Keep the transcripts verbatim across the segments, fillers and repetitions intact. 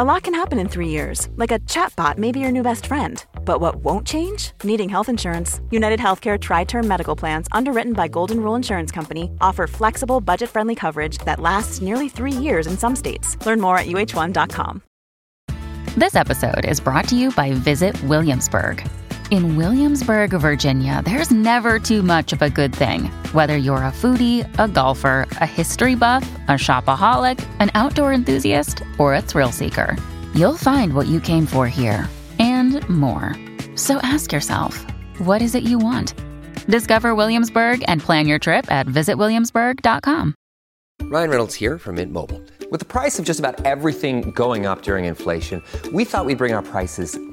A lot can happen in three years, like a chatbot may be your new best friend. But what won't change? Needing health insurance. United Healthcare Tri-Term Medical Plans, underwritten by Golden Rule Insurance Company, offer flexible, budget-friendly coverage that lasts nearly three years in some states. Learn more at U H one dot com. This episode is brought to you by Visit Williamsburg. In Williamsburg, Virginia, there's never too much of a good thing. Whether you're a foodie, a golfer, a history buff, a shopaholic, an outdoor enthusiast, or a thrill seeker, you'll find what you came for here and more. So ask yourself, what is it you want? Discover Williamsburg and plan your trip at visit williamsburg dot com. Ryan Reynolds here from Mint Mobile. With the price of just about everything going up during inflation, we thought we'd bring our prices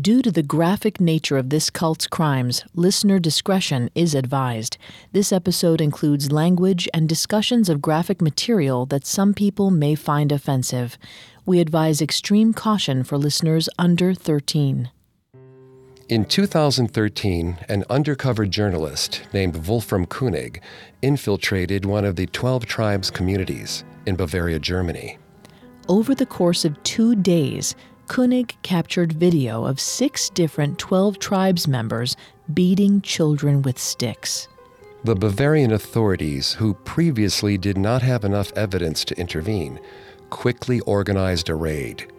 Due to the graphic nature of this cult's crimes, listener discretion is advised. This episode includes language and discussions of graphic material that some people may find offensive. We advise extreme caution for listeners under thirteen. In two thousand thirteen, an undercover journalist named Wolfram Koenig infiltrated one of the Twelve Tribes communities in Bavaria, Germany. Over the course of two days, Koenig captured video of six different Twelve Tribes members beating children with sticks. The Bavarian authorities, who previously did not have enough evidence to intervene, quickly organized a raid.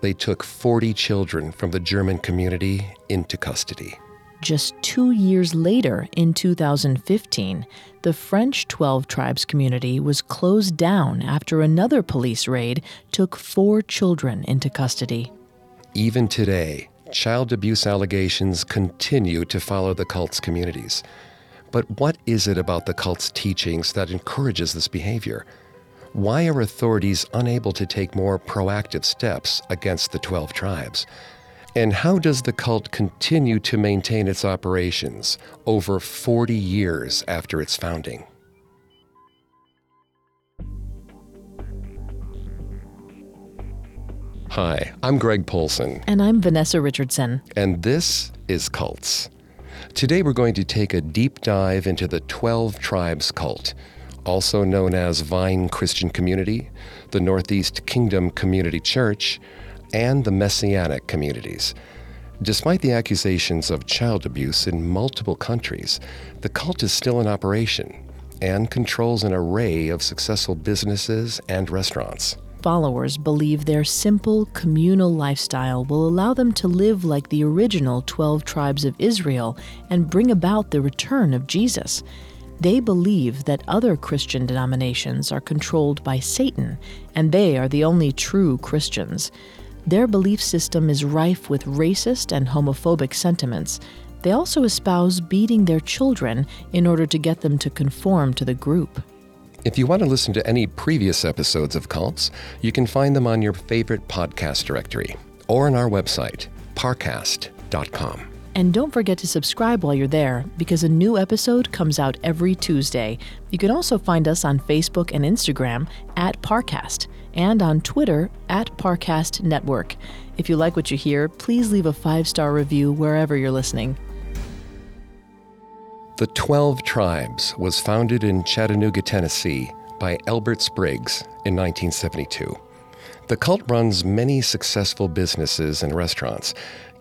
They took forty children from the German community into custody. Just two years later, in two thousand fifteen, the French Twelve Tribes community was closed down after another police raid took four children into custody. Even today, child abuse allegations continue to follow the cult's communities. But what is it about the cult's teachings that encourages this behavior? Why are authorities unable to take more proactive steps against the Twelve Tribes? And how does the cult continue to maintain its operations over forty years after its founding? Hi, I'm Greg Polson. And I'm Vanessa Richardson. And this is Cults. Today we're going to take a deep dive into the Twelve Tribes cult, also known as Vine Christian Community, the Northeast Kingdom Community Church, and the Messianic Communities. Despite the accusations of child abuse in multiple countries, the cult is still in operation and controls an array of successful businesses and restaurants. Followers believe their simple, communal lifestyle will allow them to live like the original Twelve Tribes of Israel and bring about the return of Jesus. They believe that other Christian denominations are controlled by Satan, and they are the only true Christians. Their belief system is rife with racist and homophobic sentiments. They also espouse beating their children in order to get them to conform to the group. If you want to listen to any previous episodes of Cults, you can find them on your favorite podcast directory or on our website, parcast dot com. And don't forget to subscribe while you're there, because a new episode comes out every Tuesday. You can also find us on Facebook and Instagram at Parcast, and on Twitter at Parcast Network. If you like what you hear, please leave a five-star review wherever you're listening. The Twelve Tribes was founded in Chattanooga, Tennessee by Elbert Spriggs in nineteen seventy-two. The cult runs many successful businesses and restaurants,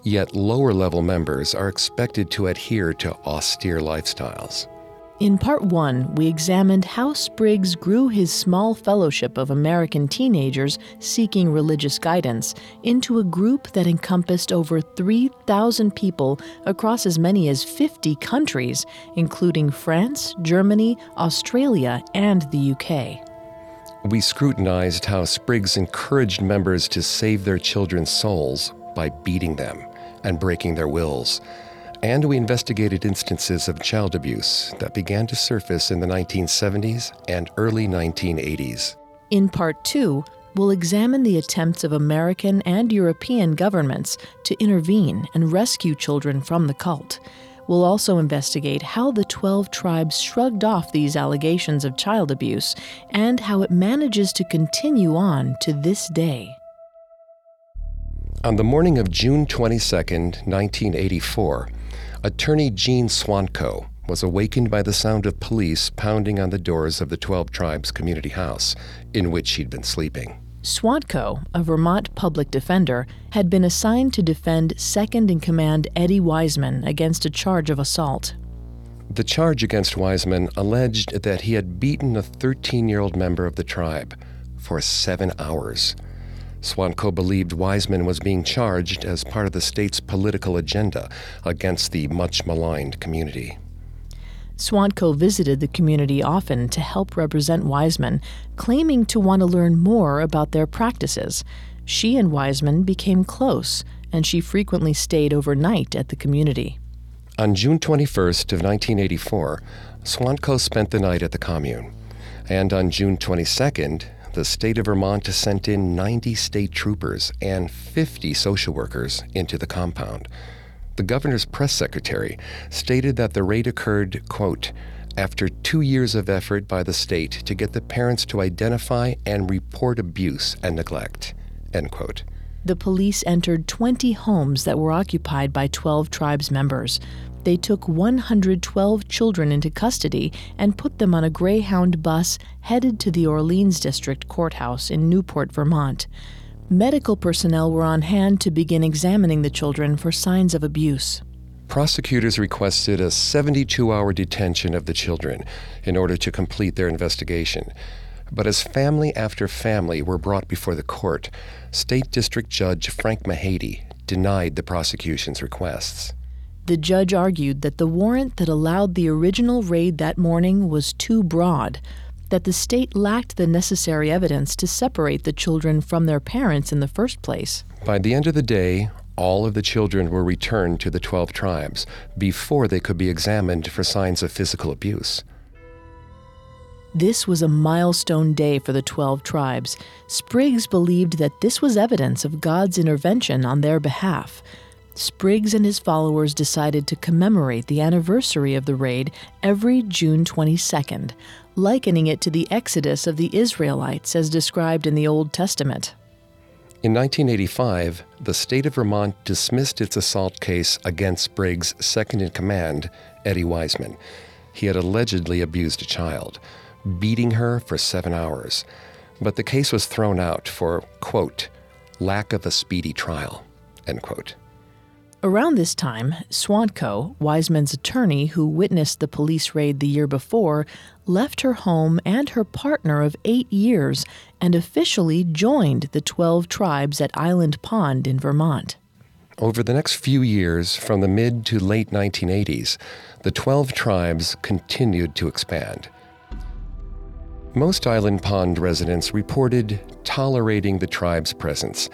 yet lower-level members are expected to adhere to austere lifestyles. In part one, we examined how Spriggs grew his small fellowship of American teenagers seeking religious guidance into a group that encompassed over three thousand people across as many as fifty countries, including France, Germany, Australia, and the U K. We scrutinized how Spriggs encouraged members to save their children's souls by beating them and breaking their wills. And we investigated instances of child abuse that began to surface in the nineteen seventies and early nineteen eighties. In part two, we'll examine the attempts of American and European governments to intervene and rescue children from the cult. will also investigate how the Twelve Tribes shrugged off these allegations of child abuse and how it manages to continue on to this day. On the morning of June twenty-second, nineteen eighty-four, attorney Jean Swantko was awakened by the sound of police pounding on the doors of the Twelve Tribes community house, in which she'd been sleeping. Swantko, a Vermont public defender, had been assigned to defend second-in-command Eddie Wiseman against a charge of assault. The charge against Wiseman alleged that he had beaten a thirteen-year-old member of the tribe for seven hours. Swantko believed Wiseman was being charged as part of the state's political agenda against the much-maligned community. Swantko visited the community often to help represent Wiseman, claiming to want to learn more about their practices. She and Wiseman became close, and she frequently stayed overnight at the community. On June twenty-first of nineteen eighty-four, Swantko spent the night at the commune. And on June twenty-second, the state of Vermont sent in ninety state troopers and fifty social workers into the compound. The governor's press secretary stated that the raid occurred, quote, after two years of effort by the state to get the parents to identify and report abuse and neglect, end quote. The police entered twenty homes that were occupied by Twelve Tribes members. They took one hundred twelve children into custody and put them on a Greyhound bus headed to the Orleans District Courthouse in Newport, Vermont. Medical personnel were on hand to begin examining the children for signs of abuse. Prosecutors requested a seventy-two hour detention of the children in order to complete their investigation. But as family after family were brought before the court, State District Judge Frank Mahady denied the prosecution's requests. The judge argued that the warrant that allowed the original raid that morning was too broad, that the state lacked the necessary evidence to separate the children from their parents in the first place. By the end of the day, all of the children were returned to the Twelve Tribes before they could be examined for signs of physical abuse. This was a milestone day for the Twelve Tribes. Spriggs believed that this was evidence of God's intervention on their behalf. Spriggs and his followers decided to commemorate the anniversary of the raid every June twenty-second, likening it to the exodus of the Israelites as described in the Old Testament. In nineteen eighty-five, the state of Vermont dismissed its assault case against Spriggs' second-in-command, Eddie Wiseman. He had allegedly abused a child, beating her for seven hours. But the case was thrown out for, quote, lack of a speedy trial, end quote. Around this time, Swantko, Wiseman's attorney who witnessed the police raid the year before, left her home and her partner of eight years and officially joined the Twelve Tribes at Island Pond in Vermont. Over the next few years, from the mid to late nineteen eighties, the Twelve Tribes continued to expand. Most Island Pond residents reported tolerating the tribe's presence.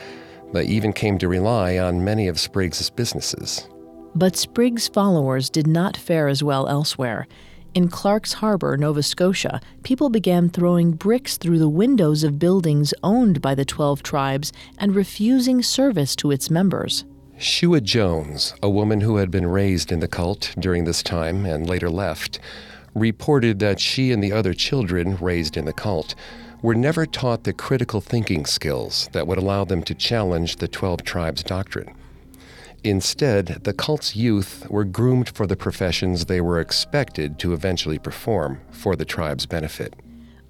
They even came to rely on many of Spriggs' businesses. But Spriggs' followers did not fare as well elsewhere. In Clark's Harbor, Nova Scotia, people began throwing bricks through the windows of buildings owned by the Twelve Tribes and refusing service to its members. Shua Jones, a woman who had been raised in the cult during this time and later left, reported that she and the other children raised in the cult were never taught the critical thinking skills that would allow them to challenge the Twelve Tribes doctrine. Instead, the cult's youth were groomed for the professions they were expected to eventually perform for the tribe's benefit.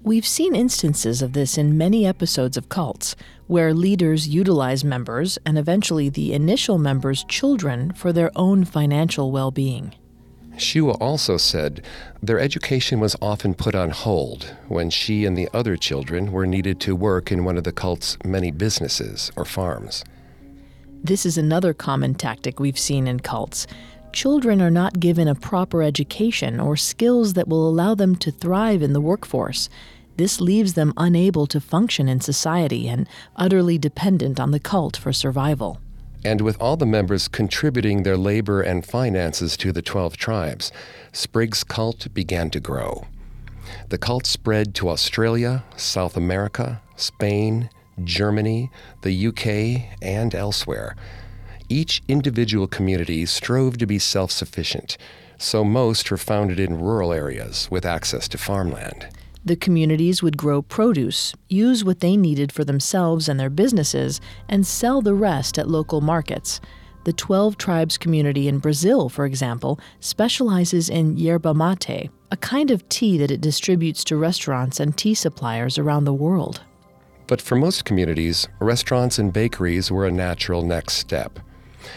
We've seen instances of this in many episodes of cults, where leaders utilize members and eventually the initial members' children for their own financial well-being. Shua also said their education was often put on hold when she and the other children were needed to work in one of the cult's many businesses or farms. This is another common tactic we've seen in cults. Children are not given a proper education or skills that will allow them to thrive in the workforce. This leaves them unable to function in society and utterly dependent on the cult for survival. And with all the members contributing their labor and finances to the Twelve Tribes, Spriggs' cult began to grow. The cult spread to Australia, South America, Spain, Germany, the U K, and elsewhere. each individual community strove to be self-sufficient, so most were founded in rural areas with access to farmland. The communities would grow produce, use what they needed for themselves and their businesses, and sell the rest at local markets. The Twelve Tribes community in Brazil, for example, specializes in yerba mate, a kind of tea that it distributes to restaurants and tea suppliers around the world. But for most communities, restaurants and bakeries were a natural next step.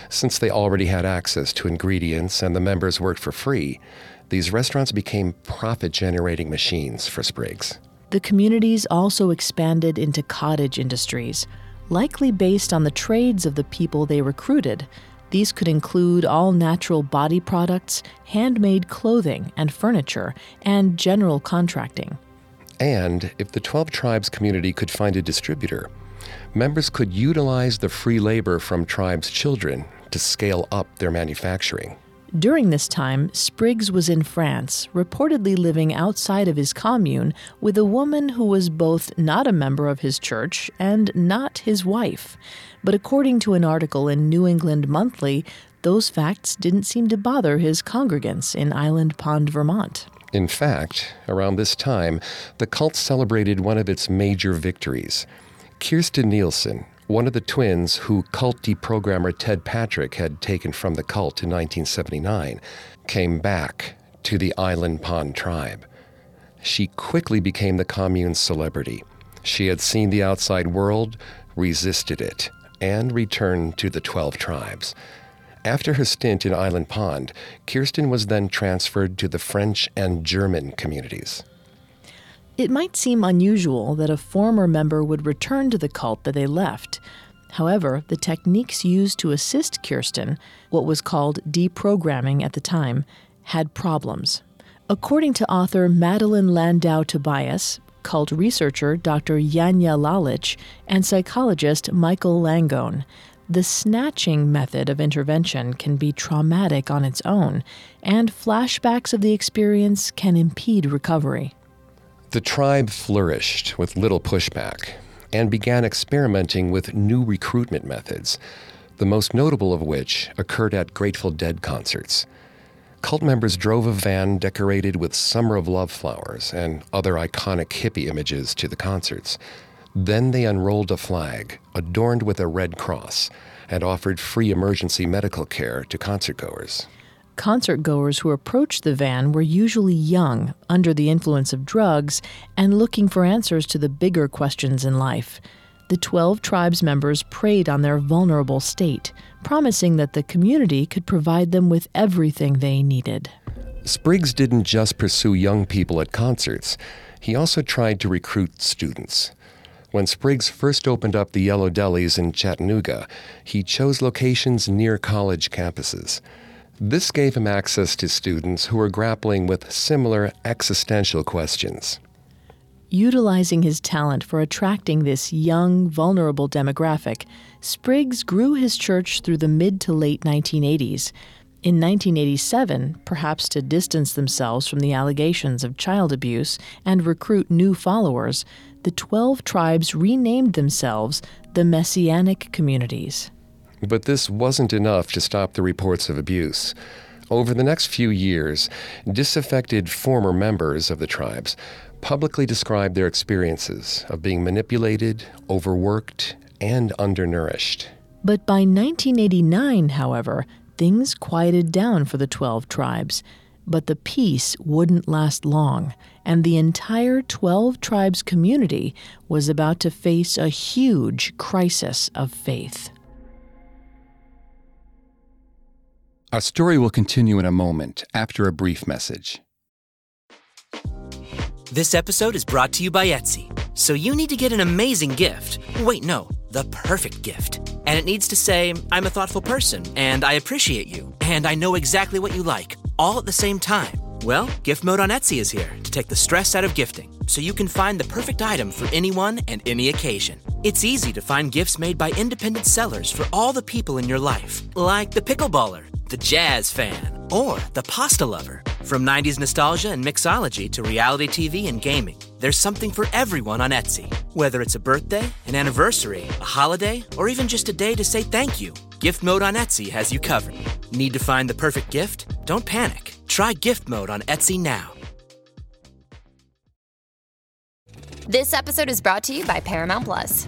Since they already had access to ingredients and the members worked for free, these restaurants became profit-generating machines for Spriggs. The communities also expanded into cottage industries, likely based on the trades of the people they recruited. These could include all natural body products, handmade clothing and furniture, and general contracting. And if the Twelve Tribes community could find a distributor, members could utilize the free labor from tribes' children to scale up their manufacturing. During this time, Spriggs was in France, reportedly living outside of his commune with a woman who was both not a member of his church and not his wife. But according to an article in New England Monthly, those facts didn't seem to bother his congregants in Island Pond, Vermont. In fact, around this time, the cult celebrated one of its major victories. Kirsten Nielsen, one of the twins who cult deprogrammer Ted Patrick had taken from the cult in nineteen seventy-nine, came back to the Island Pond tribe. She quickly became the commune's celebrity. She had seen the outside world, resisted it, and returned to the Twelve Tribes. After her stint in Island Pond, Kirsten was then transferred to the French and German communities. It might seem unusual that a former member would return to the cult that they left. However, the techniques used to assist Kirsten, what was called deprogramming at the time, had problems. According to author Madeline Landau Tobias, cult researcher Doctor Yanya Lalich, and psychologist Michael Langone, the snatching method of intervention can be traumatic on its own, and flashbacks of the experience can impede recovery. The tribe flourished with little pushback and began experimenting with new recruitment methods, the most notable of which occurred at Grateful Dead concerts. Cult members drove a van decorated with Summer of Love flowers and other iconic hippie images to the concerts. Then they unrolled a flag adorned with a red cross and offered free emergency medical care to concertgoers. Concertgoers who approached the van were usually young, under the influence of drugs, and looking for answers to the bigger questions in life. The Twelve Tribes members preyed on their vulnerable state, promising that the community could provide them with everything they needed. Spriggs didn't just pursue young people at concerts. He also tried to recruit students. When Spriggs first opened up the Yellow Delis in Chattanooga, he chose locations near college campuses. This gave him access to students who were grappling with similar existential questions. Utilizing his talent for attracting this young, vulnerable demographic, Spriggs grew his church through the mid to late nineteen eighties. In nineteen eighty-seven, perhaps to distance themselves from the allegations of child abuse and recruit new followers, the Twelve Tribes renamed themselves the Messianic Communities. But this wasn't enough to stop the reports of abuse. Over the next few years, disaffected former members of the tribes publicly described their experiences of being manipulated, overworked, and undernourished. But by nineteen eighty-nine, however, things quieted down for the Twelve Tribes. But the peace wouldn't last long, and the entire Twelve Tribes community was about to face a huge crisis of faith. Our story will continue in a moment after a brief message. This episode is brought to you by Etsy. So you need to get an amazing gift. Wait, no, the perfect gift. And it needs to say, I'm a thoughtful person, and I appreciate you, and I know exactly what you like, all at the same time. Well, Gift Mode on Etsy is here to take the stress out of gifting, so you can find the perfect item for anyone and any occasion. It's easy to find gifts made by independent sellers for all the people in your life, like the pickleballer, the jazz fan, or the pasta lover. From nineties nostalgia and mixology to reality T V and gaming, there's something for everyone on Etsy. Whether it's a birthday, an anniversary, a holiday, or even just a day to say thank you, Gift Mode on Etsy has you covered. Need to find the perfect gift? Don't panic. Try Gift Mode on Etsy now. This episode is brought to you by Paramount Plus.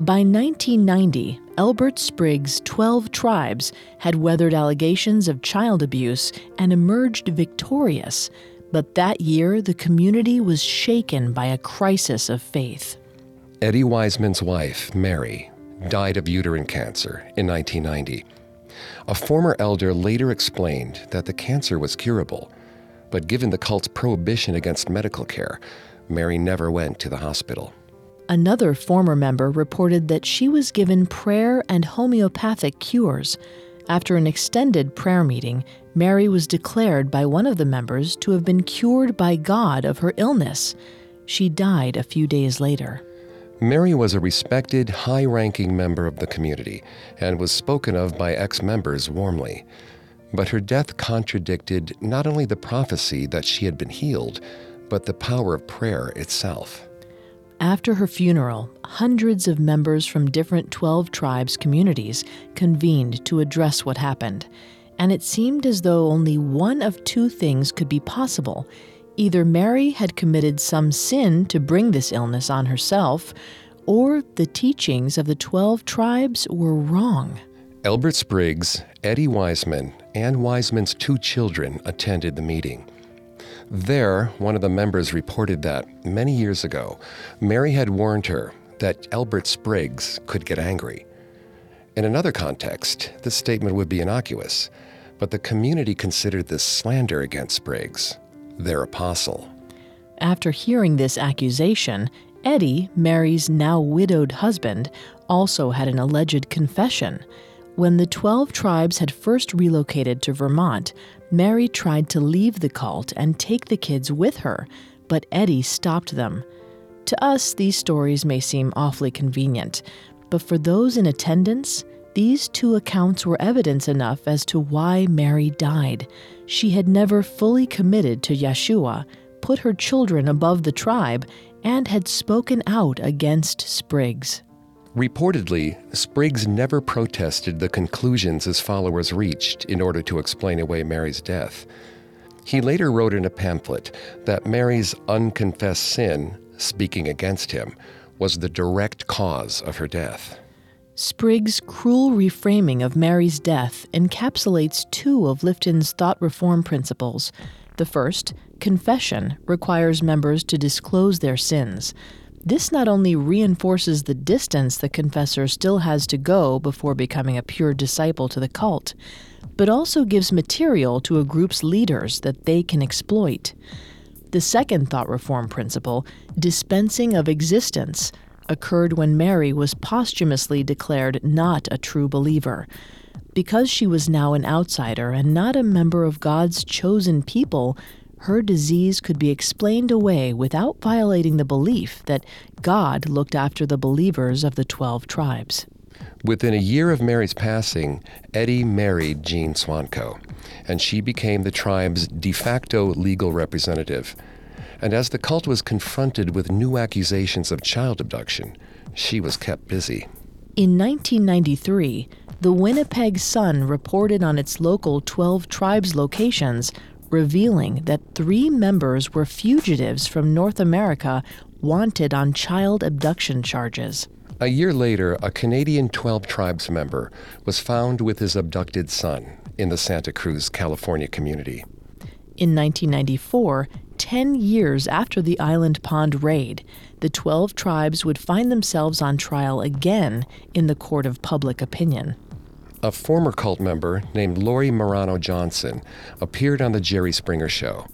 By nineteen ninety, Elbert Spriggs' Twelve Tribes had weathered allegations of child abuse and emerged victorious, but that year the community was shaken by a crisis of faith. Eddie Wiseman's wife, Mary, died of uterine cancer in nineteen ninety. A former elder later explained that the cancer was curable, but given the cult's prohibition against medical care, Mary never went to the hospital. Another former member reported that she was given prayer and homeopathic cures. After an extended prayer meeting, Mary was declared by one of the members to have been cured by God of her illness. She died a few days later. Mary was a respected, high-ranking member of the community and was spoken of by ex-members warmly. But her death contradicted not only the prophecy that she had been healed, but the power of prayer itself. After her funeral, hundreds of members from different Twelve Tribes communities convened to address what happened, and it seemed as though only one of two things could be possible. Either Mary had committed some sin to bring this illness on herself, or the teachings of the Twelve Tribes were wrong. Elbert Spriggs, Eddie Wiseman, and Wiseman's two children attended the meeting. There, one of the members reported that, many years ago, Mary had warned her that Elbert Spriggs could get angry. In another context, this statement would be innocuous, but the community considered this slander against Spriggs, their apostle. After hearing this accusation, Eddie, Mary's now widowed husband, also had an alleged confession. When the Twelve Tribes had first relocated to Vermont, Mary tried to leave the cult and take the kids with her, but Eddie stopped them. To us, these stories may seem awfully convenient, but for those in attendance, these two accounts were evidence enough as to why Mary died. She had never fully committed to Yeshua, put her children above the tribe, and had spoken out against Spriggs. Reportedly, Spriggs never protested the conclusions his followers reached in order to explain away Mary's death. He later wrote in a pamphlet that Mary's unconfessed sin, speaking against him, was the direct cause of her death. Spriggs' cruel reframing of Mary's death encapsulates two of Lifton's thought reform principles. The first, confession, requires members to disclose their sins. This not only reinforces the distance the confessor still has to go before becoming a pure disciple to the cult, but also gives material to a group's leaders that they can exploit. The second thought reform principle, dispensing of existence, occurred when Mary was posthumously declared not a true believer. Because she was now an outsider and not a member of God's chosen people, her disease could be explained away without violating the belief that God looked after the believers of the Twelve Tribes. Within a year of Mary's passing, Eddie married Jean Swantko, and she became the tribe's de facto legal representative. And as the cult was confronted with new accusations of child abduction, she was kept busy. In nineteen ninety-three, the Winnipeg Sun reported on its local Twelve Tribes locations, revealing that three members were fugitives from North America wanted on child abduction charges. A year later, a Canadian Twelve Tribes member was found with his abducted son in the Santa Cruz, California community. In nineteen ninety-four, ten years after the Island Pond raid, the Twelve Tribes would find themselves on trial again in the court of public opinion. A former cult member named Lori Morano Johnson appeared on the Jerry Springer Show,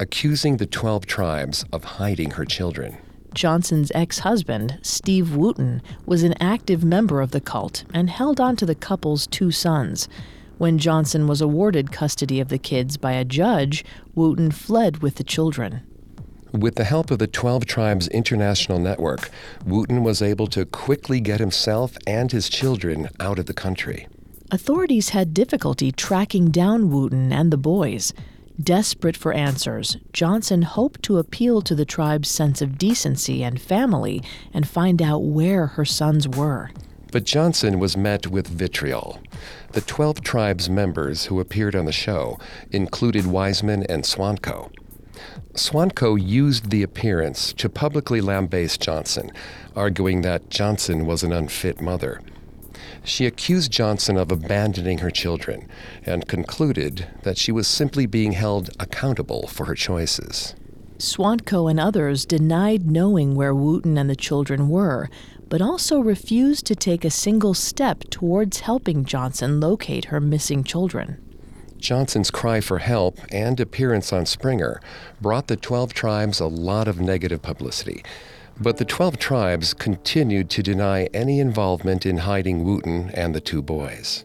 accusing the Twelve Tribes of hiding her children. Johnson's ex-husband, Steve Wooten, was an active member of the cult and held on to the couple's two sons. When Johnson was awarded custody of the kids by a judge, Wooten fled with the children. With the help of the Twelve Tribes International Network, Wooten was able to quickly get himself and his children out of the country. Authorities had difficulty tracking down Wooten and the boys. Desperate for answers, Johnson hoped to appeal to the tribe's sense of decency and family and find out where her sons were. But Johnson was met with vitriol. The Twelve Tribes members who appeared on the show included Wiseman and Swantko. Swantko used the appearance to publicly lambaste Johnson, arguing that Johnson was an unfit mother. She accused Johnson of abandoning her children and concluded that she was simply being held accountable for her choices. Swantko and others denied knowing where Wooten and the children were, but also refused to take a single step towards helping Johnson locate her missing children. Johnson's cry for help and appearance on Springer brought the Twelve Tribes a lot of negative publicity. But the Twelve Tribes continued to deny any involvement in hiding Wooten and the two boys.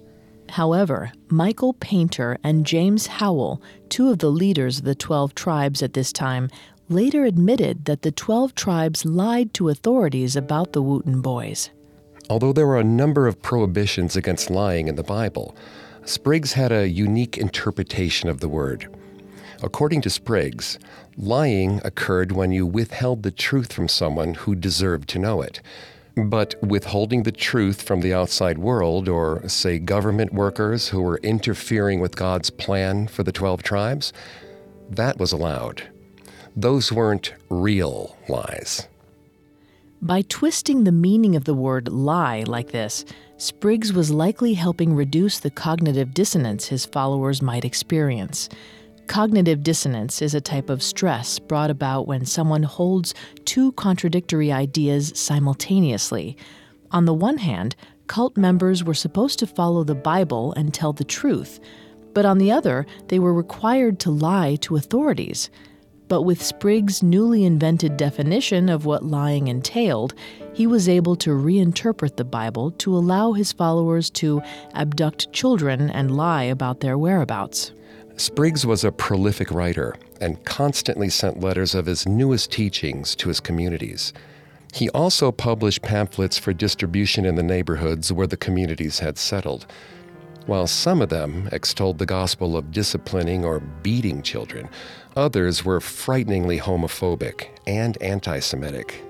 However, Michael Painter and James Howell, two of the leaders of the Twelve Tribes at this time, later admitted that the Twelve Tribes lied to authorities about the Wooten boys. Although there were a number of prohibitions against lying in the Bible, Spriggs had a unique interpretation of the word. According to Spriggs, lying occurred when you withheld the truth from someone who deserved to know it. But withholding the truth from the outside world, or, say, government workers who were interfering with God's plan for the Twelve Tribes, that was allowed. Those weren't real lies. By twisting the meaning of the word lie like this, Spriggs was likely helping reduce the cognitive dissonance his followers might experience. Cognitive dissonance is a type of stress brought about when someone holds two contradictory ideas simultaneously. On the one hand, cult members were supposed to follow the Bible and tell the truth, but on the other, they were required to lie to authorities. But with Spriggs' newly invented definition of what lying entailed, he was able to reinterpret the Bible to allow his followers to abduct children and lie about their whereabouts. Spriggs was a prolific writer and constantly sent letters of his newest teachings to his communities. He also published pamphlets for distribution in the neighborhoods where the communities had settled. While some of them extolled the gospel of disciplining or beating children, others were frighteningly homophobic and anti-Semitic.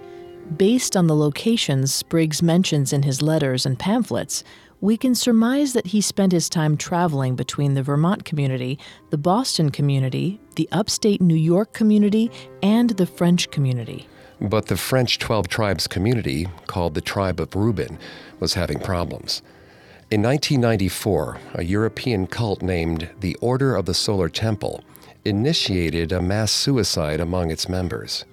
Based on the locations Spriggs mentions in his letters and pamphlets, we can surmise that he spent his time traveling between the Vermont community, the Boston community, the upstate New York community, and the French community. But the French Twelve Tribes community, called the Tribe of Reuben, was having problems. In nineteen ninety-four, a European cult named the Order of the Solar Temple initiated a mass suicide among its members.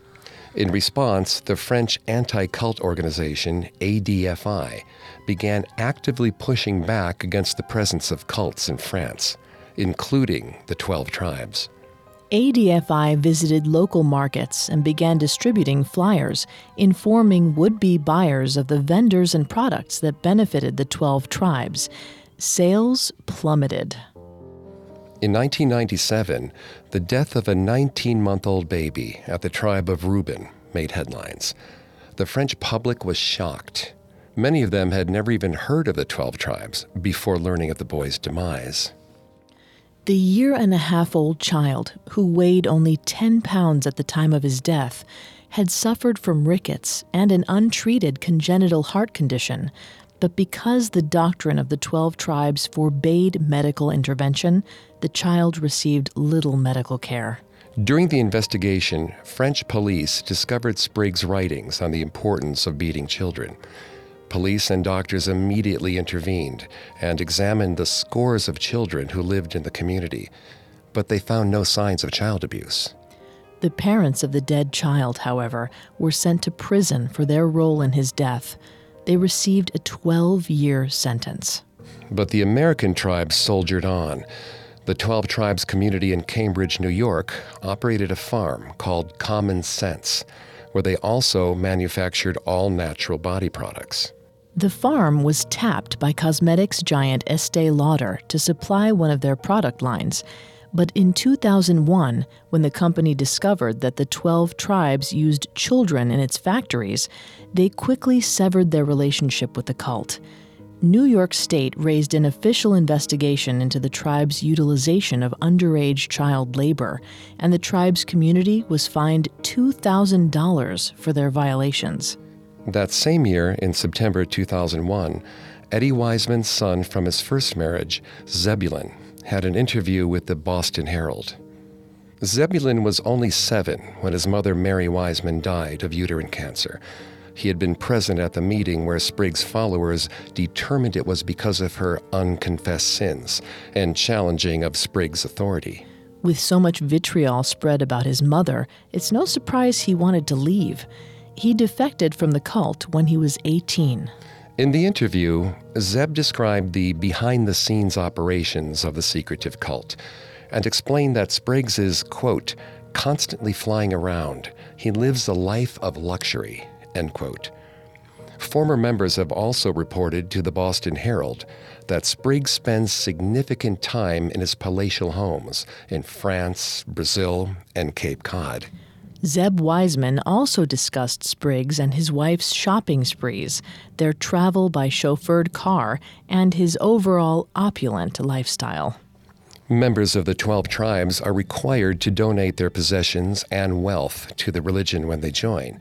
In response, the French anti-cult organization, A D F I, began actively pushing back against the presence of cults in France, including the Twelve Tribes. A D F I visited local markets and began distributing flyers, informing would-be buyers of the vendors and products that benefited the Twelve Tribes. Sales plummeted. In nineteen ninety-seven, the death of a nineteen-month-old baby at the Tribe of Reuben made headlines. The French public was shocked. Many of them had never even heard of the Twelve Tribes before learning of the boy's demise. The year-and-a-half-old child, who weighed only ten pounds at the time of his death, had suffered from rickets and an untreated congenital heart condition. But because the doctrine of the Twelve Tribes forbade medical intervention, the child received little medical care. During the investigation, French police discovered Spriggs' writings on the importance of beating children. Police and doctors immediately intervened and examined the scores of children who lived in the community, but they found no signs of child abuse. The parents of the dead child, however, were sent to prison for their role in his death. They received a twelve-year sentence. But the American tribes soldiered on. The Twelve Tribes community in Cambridge, New York, operated a farm called Common Sense, where they also manufactured all-natural body products. The farm was tapped by cosmetics giant Estee Lauder to supply one of their product lines. But in two thousand one, when the company discovered that the Twelve Tribes used children in its factories, they quickly severed their relationship with the cult. New York State raised an official investigation into the tribe's utilization of underage child labor, and the tribe's community was fined two thousand dollars for their violations. That same year, in September two thousand one, Eddie Wiseman's son from his first marriage, Zebulon, had an interview with the Boston Herald. Zebulon was only seven when his mother, Mary Wiseman, died of uterine cancer. He had been present at the meeting where Spriggs' followers determined it was because of her unconfessed sins and challenging of Spriggs' authority. With so much vitriol spread about his mother, it's no surprise he wanted to leave. He defected from the cult when he was eighteen. In the interview, Zeb described the behind-the-scenes operations of the secretive cult and explained that Spriggs is, quote, constantly flying around. He lives a life of luxury, end quote. Former members have also reported to the Boston Herald that Spriggs spends significant time in his palatial homes in France, Brazil, and Cape Cod. Zeb Wiseman also discussed Spriggs and his wife's shopping sprees, their travel by chauffeured car, and his overall opulent lifestyle. Members of the Twelve Tribes are required to donate their possessions and wealth to the religion when they join.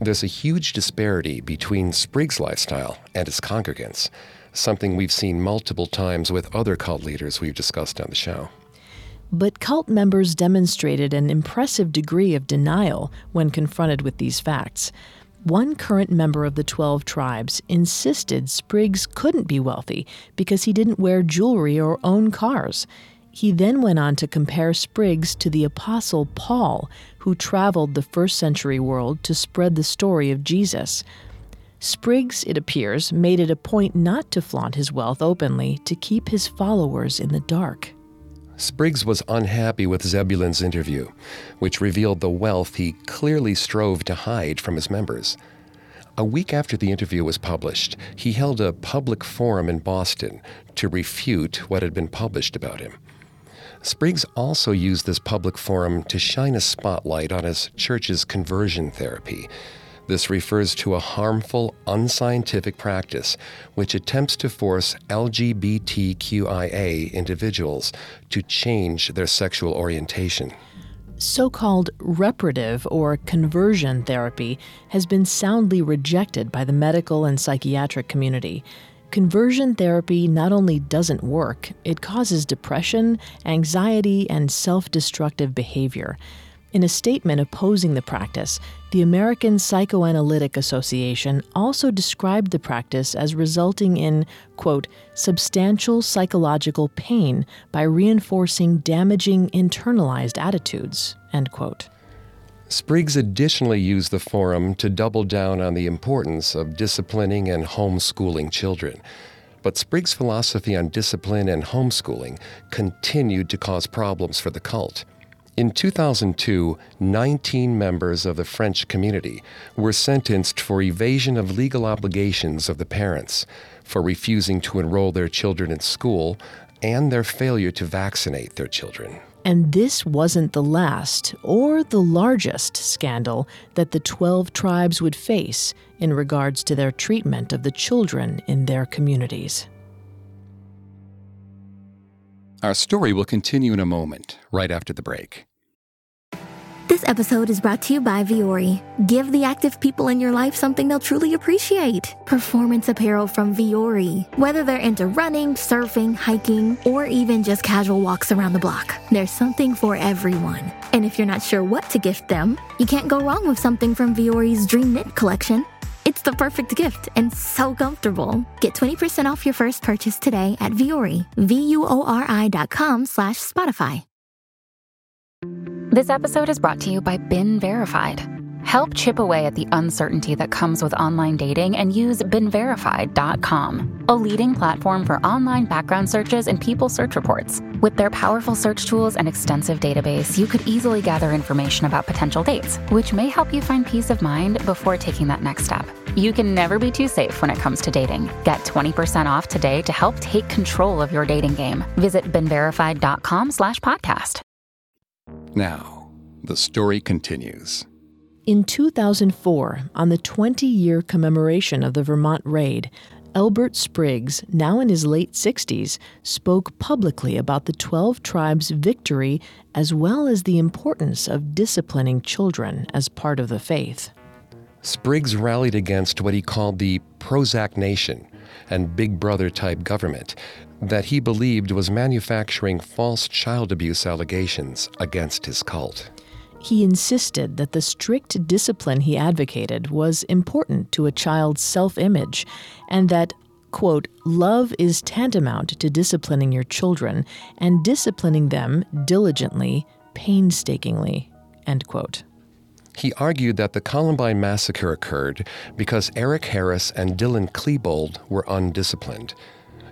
There's a huge disparity between Spriggs' lifestyle and his congregants, something we've seen multiple times with other cult leaders we've discussed on the show. But cult members demonstrated an impressive degree of denial when confronted with these facts. One current member of the Twelve Tribes insisted Spriggs couldn't be wealthy because he didn't wear jewelry or own cars. He then went on to compare Spriggs to the Apostle Paul, who traveled the first century world to spread the story of Jesus. Spriggs, it appears, made it a point not to flaunt his wealth openly to keep his followers in the dark. Spriggs was unhappy with Zebulon's interview, which revealed the wealth he clearly strove to hide from his members. A week after the interview was published, he held a public forum in Boston to refute what had been published about him. Spriggs also used this public forum to shine a spotlight on his church's conversion therapy. This refers to a harmful, unscientific practice which attempts to force LGBTQIA individuals to change their sexual orientation. So-called reparative or conversion therapy has been soundly rejected by the medical and psychiatric community. Conversion therapy not only doesn't work, it causes depression, anxiety, and self-destructive behavior. In a statement opposing the practice, the American Psychoanalytic Association also described the practice as resulting in, quote, substantial psychological pain by reinforcing damaging internalized attitudes, end quote. Spriggs additionally used the forum to double down on the importance of disciplining and homeschooling children. But Spriggs' philosophy on discipline and homeschooling continued to cause problems for the cult. In two thousand two, nineteen members of the French community were sentenced for evasion of legal obligations of the parents, for refusing to enroll their children in school, and their failure to vaccinate their children. And this wasn't the last or the largest scandal that the Twelve Tribes would face in regards to their treatment of the children in their communities. Our story will continue in a moment, right after the break. This episode is brought to you by Vuori. Give the active people in your life something they'll truly appreciate. Performance apparel from Vuori. Whether they're into running, surfing, hiking, or even just casual walks around the block, there's something for everyone. And if you're not sure what to gift them, you can't go wrong with something from Vuori's Dream Knit collection. It's the perfect gift and so comfortable. Get twenty percent off your first purchase today at Vuori, V-U-O-R-I dot com slash Spotify. This episode is brought to you by Bin Verified. Help chip away at the uncertainty that comes with online dating and use been verified dot com, a leading platform for online background searches and people search reports. With their powerful search tools and extensive database, you could easily gather information about potential dates, which may help you find peace of mind before taking that next step. You can never be too safe when it comes to dating. Get twenty percent off today to help take control of your dating game. Visit been verified dot com slash podcast. Now, the story continues. In two thousand four, on the twenty-year commemoration of the Vermont raid, Elbert Spriggs, now in his late sixties, spoke publicly about the Twelve Tribes' victory as well as the importance of disciplining children as part of the faith. Spriggs rallied against what he called the Prozac Nation and Big Brother-type government that he believed was manufacturing false child abuse allegations against his cult. He insisted that the strict discipline he advocated was important to a child's self-image and that, quote, love is tantamount to disciplining your children and disciplining them diligently, painstakingly, end quote. He argued that the Columbine Massacre occurred because Eric Harris and Dylan Klebold were undisciplined.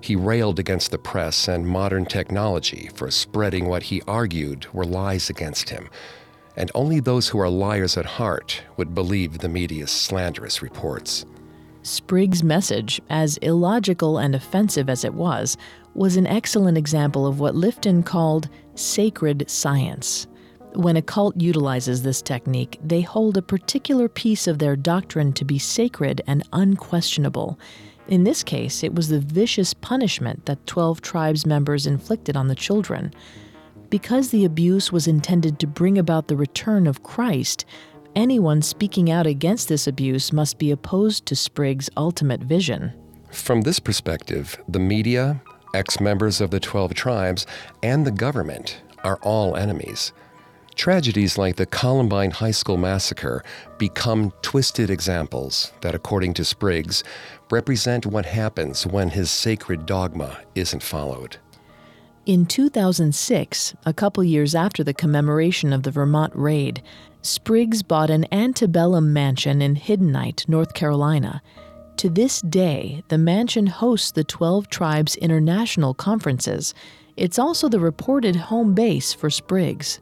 He railed against the press and modern technology for spreading what he argued were lies against him. And only those who are liars at heart would believe the media's slanderous reports. Spriggs' message, as illogical and offensive as it was, was an excellent example of what Lifton called sacred science. When a cult utilizes this technique, they hold a particular piece of their doctrine to be sacred and unquestionable. In this case, it was the vicious punishment that Twelve Tribes members inflicted on the children. Because the abuse was intended to bring about the return of Christ, anyone speaking out against this abuse must be opposed to Spriggs' ultimate vision. From this perspective, the media, ex-members of the Twelve Tribes, and the government are all enemies. Tragedies like the Columbine High School Massacre become twisted examples that, according to Spriggs, represent what happens when his sacred dogma isn't followed. In two thousand six, a couple years after the commemoration of the Vermont raid, Spriggs bought an antebellum mansion in Hiddenite, North Carolina. To this day, the mansion hosts the Twelve Tribes International Conferences. It's also the reported home base for Spriggs.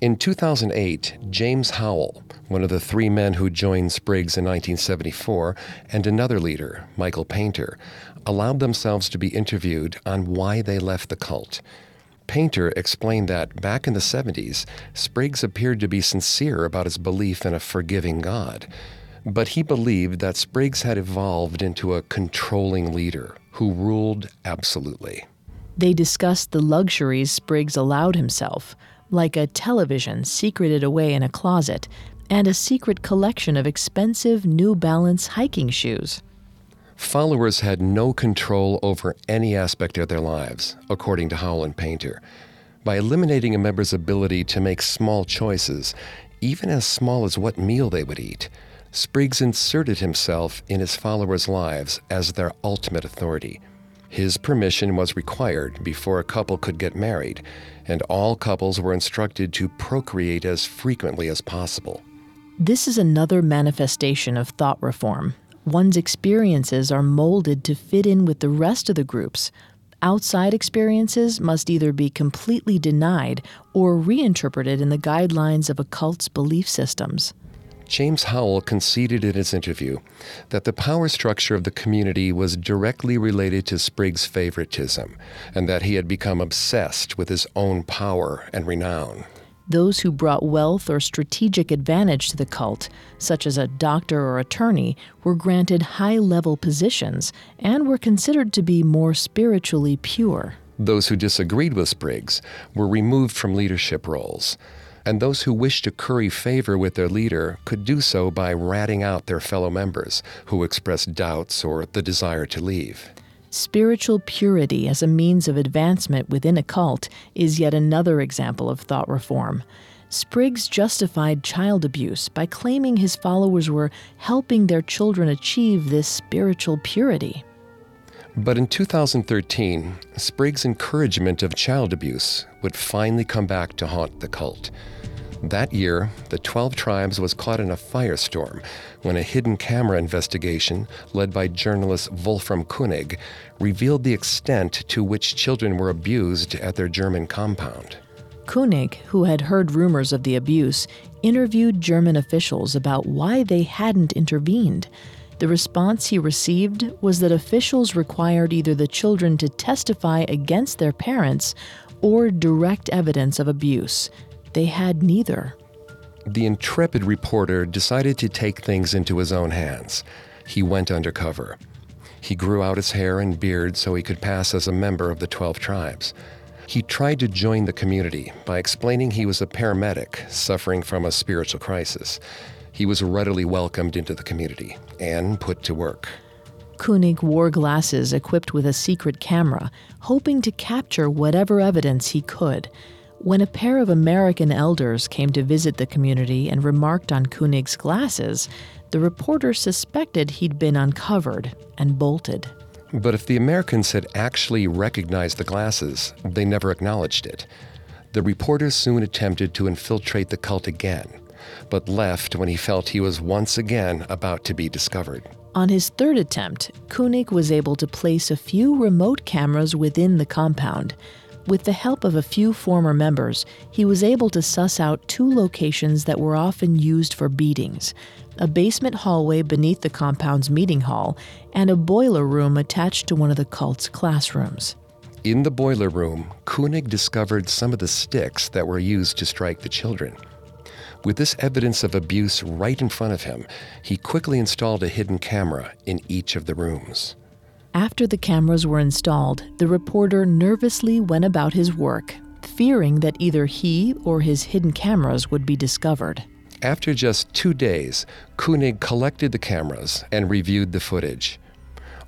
In two thousand eight, James Howell, one of the three men who joined Spriggs in nineteen seventy-four, and another leader, Michael Painter, allowed themselves to be interviewed on why they left the cult. Painter explained that back in the seventies, Spriggs appeared to be sincere about his belief in a forgiving God. But he believed that Spriggs had evolved into a controlling leader who ruled absolutely. They discussed the luxuries Spriggs allowed himself, like a television secreted away in a closet, and a secret collection of expensive New Balance hiking shoes. Followers had no control over any aspect of their lives, according to Howell and Painter. By eliminating a member's ability to make small choices, even as small as what meal they would eat, Spriggs inserted himself in his followers' lives as their ultimate authority. His permission was required before a couple could get married, and all couples were instructed to procreate as frequently as possible. This is another manifestation of thought reform. One's experiences are molded to fit in with the rest of the groups. Outside experiences must either be completely denied or reinterpreted in the guidelines of a cult's belief systems. James Howell conceded in his interview that the power structure of the community was directly related to Spriggs' favoritism and that he had become obsessed with his own power and renown. Those who brought wealth or strategic advantage to the cult, such as a doctor or attorney, were granted high-level positions and were considered to be more spiritually pure. Those who disagreed with Spriggs were removed from leadership roles, and those who wished to curry favor with their leader could do so by ratting out their fellow members who expressed doubts or the desire to leave. Spiritual purity as a means of advancement within a cult is yet another example of thought reform. Spriggs justified child abuse by claiming his followers were helping their children achieve this spiritual purity. But in two thousand thirteen, Spriggs' encouragement of child abuse would finally come back to haunt the cult. That year, the Twelve Tribes was caught in a firestorm when a hidden camera investigation led by journalist Wolfram Koenig revealed the extent to which children were abused at their German compound. Koenig, who had heard rumors of the abuse, interviewed German officials about why they hadn't intervened. The response he received was that officials required either the children to testify against their parents or direct evidence of abuse. They had neither. The intrepid reporter decided to take things into his own hands. He went undercover. He grew out his hair and beard so he could pass as a member of the Twelve Tribes. He tried to join the community by explaining he was a paramedic suffering from a spiritual crisis. He was readily welcomed into the community and put to work. Koenig wore glasses equipped with a secret camera, hoping to capture whatever evidence he could. When a pair of American elders came to visit the community and remarked on Koenig's glasses, the reporter suspected he'd been uncovered and bolted. But if the Americans had actually recognized the glasses, they never acknowledged it. The reporter soon attempted to infiltrate the cult again, but left when he felt he was once again about to be discovered. On his third attempt, Koenig was able to place a few remote cameras within the compound. With the help of a few former members, he was able to suss out two locations that were often used for beatings: a basement hallway beneath the compound's meeting hall, and a boiler room attached to one of the cult's classrooms. In the boiler room, Koenig discovered some of the sticks that were used to strike the children. With this evidence of abuse right in front of him, he quickly installed a hidden camera in each of the rooms. After the cameras were installed, the reporter nervously went about his work, fearing that either he or his hidden cameras would be discovered. After just two days, Koenig collected the cameras and reviewed the footage.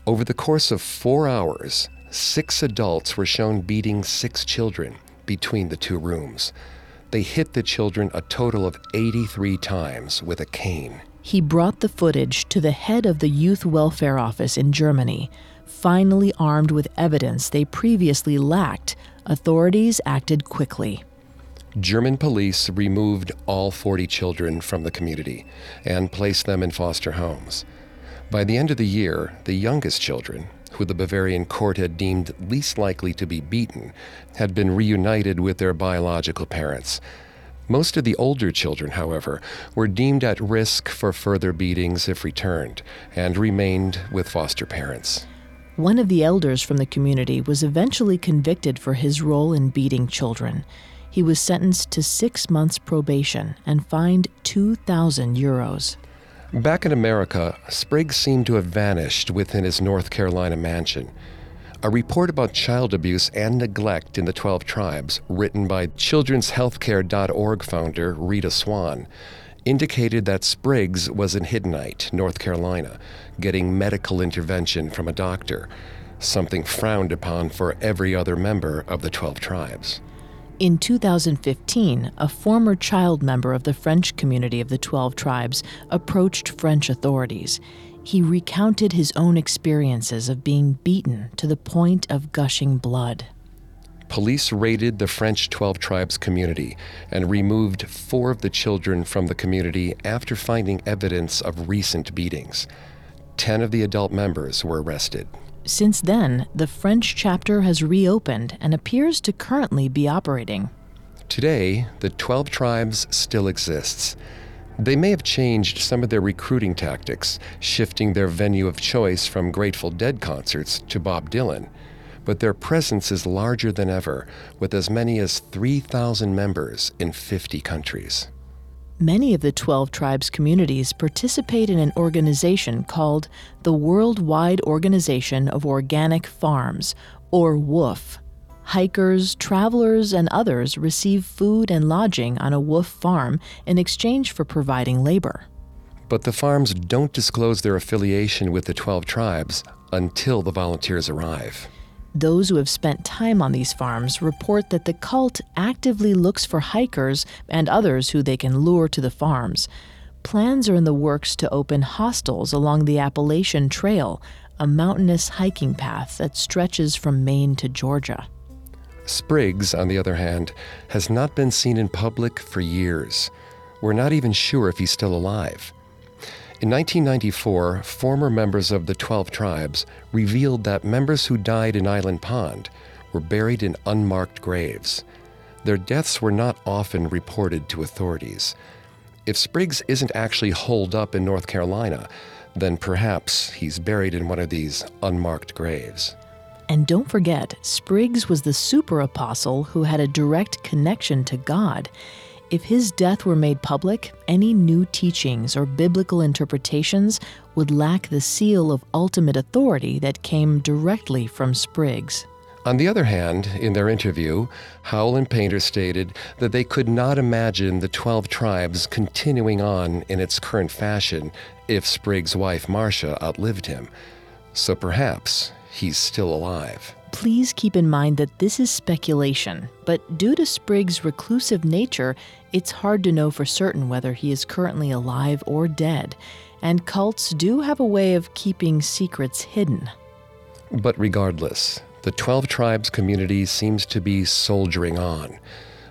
Over the course of four hours, six adults were shown beating six children between the two rooms. They hit the children a total of eighty-three times with a cane. He brought the footage to the head of the Youth Welfare Office in Germany. Finally armed with evidence they previously lacked, authorities acted quickly. German police removed all forty children from the community and placed them in foster homes. By the end of the year, the youngest children, who the Bavarian court had deemed least likely to be beaten, had been reunited with their biological parents. Most of the older children, however, were deemed at risk for further beatings if returned, and remained with foster parents. One of the elders from the community was eventually convicted for his role in beating children. He was sentenced to six months probation and fined two thousand euros. Back in America, Spriggs seemed to have vanished within his North Carolina mansion. A report about child abuse and neglect in the Twelve Tribes, written by children's healthcare dot org founder Rita Swan, indicated that Spriggs was in Hiddenite, North Carolina, getting medical intervention from a doctor, something frowned upon for every other member of the Twelve Tribes. In two thousand fifteen, a former child member of the French community of the Twelve Tribes approached French authorities. He recounted his own experiences of being beaten to the point of gushing blood. Police raided the French Twelve Tribes community and removed four of the children from the community after finding evidence of recent beatings. Ten of the adult members were arrested. Since then, the French chapter has reopened and appears to currently be operating. Today, the Twelve Tribes still exists. They may have changed some of their recruiting tactics, shifting their venue of choice from Grateful Dead concerts to Bob Dylan. But their presence is larger than ever, with as many as three thousand members in fifty countries. Many of the Twelve Tribes communities participate in an organization called the Worldwide Organization of Organic Farms, or W O F. Hikers, travelers, and others receive food and lodging on a W O F farm in exchange for providing labor. But the farms don't disclose their affiliation with the Twelve Tribes until the volunteers arrive. Those who have spent time on these farms report that the cult actively looks for hikers and others who they can lure to the farms. Plans are in the works to open hostels along the Appalachian Trail, a mountainous hiking path that stretches from Maine to Georgia. Spriggs, on the other hand, has not been seen in public for years. We're not even sure if he's still alive. In nineteen ninety-four, former members of the Twelve Tribes revealed that members who died in Island Pond were buried in unmarked graves. Their deaths were not often reported to authorities. If Spriggs isn't actually holed up in North Carolina, then perhaps he's buried in one of these unmarked graves. And don't forget, Spriggs was the super apostle who had a direct connection to God. If his death were made public, any new teachings or biblical interpretations would lack the seal of ultimate authority that came directly from Spriggs. On the other hand, in their interview, Howell and Painter stated that they could not imagine the Twelve Tribes continuing on in its current fashion if Spriggs' wife Marcia outlived him. So perhaps he's still alive. Please keep in mind that this is speculation, but due to Spriggs' reclusive nature, it's hard to know for certain whether he is currently alive or dead, and cults do have a way of keeping secrets hidden. But regardless, the Twelve Tribes community seems to be soldiering on.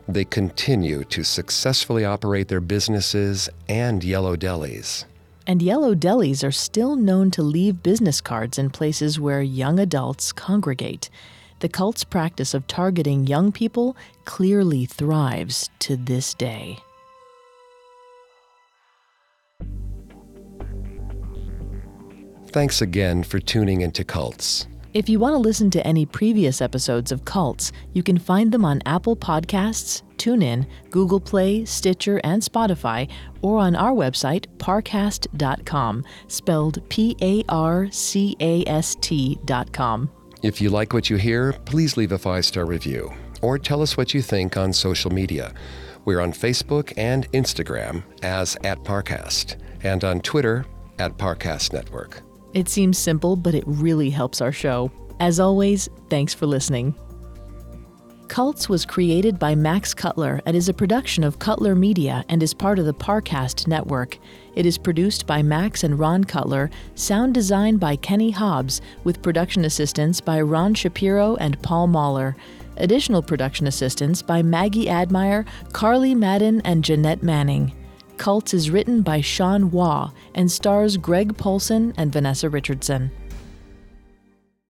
They continue to successfully operate their businesses and yellow delis. And yellow delis are still known to leave business cards in places where young adults congregate. The cult's practice of targeting young people clearly thrives to this day. Thanks again for tuning into Cults. If you want to listen to any previous episodes of Cults, you can find them on Apple Podcasts, TuneIn, Google Play, Stitcher, and Spotify, or on our website, parcast dot com, spelled P A R C A S T dot com. If you like what you hear, please leave a five-star review, or tell us what you think on social media. We're on Facebook and Instagram as at Parcast, and on Twitter at Parcast Network. It seems simple, but it really helps our show. As always, thanks for listening. Cults was created by Max Cutler and is a production of Cutler Media and is part of the Parcast Network. It is produced by Max and Ron Cutler, sound design by Kenny Hobbs, with production assistance by Ron Shapiro and Paul Mahler. Additional production assistance by Maggie Admire, Carly Madden, and Jeanette Manning. Cults is written by Sean Waugh and stars Greg Polson and Vanessa Richardson.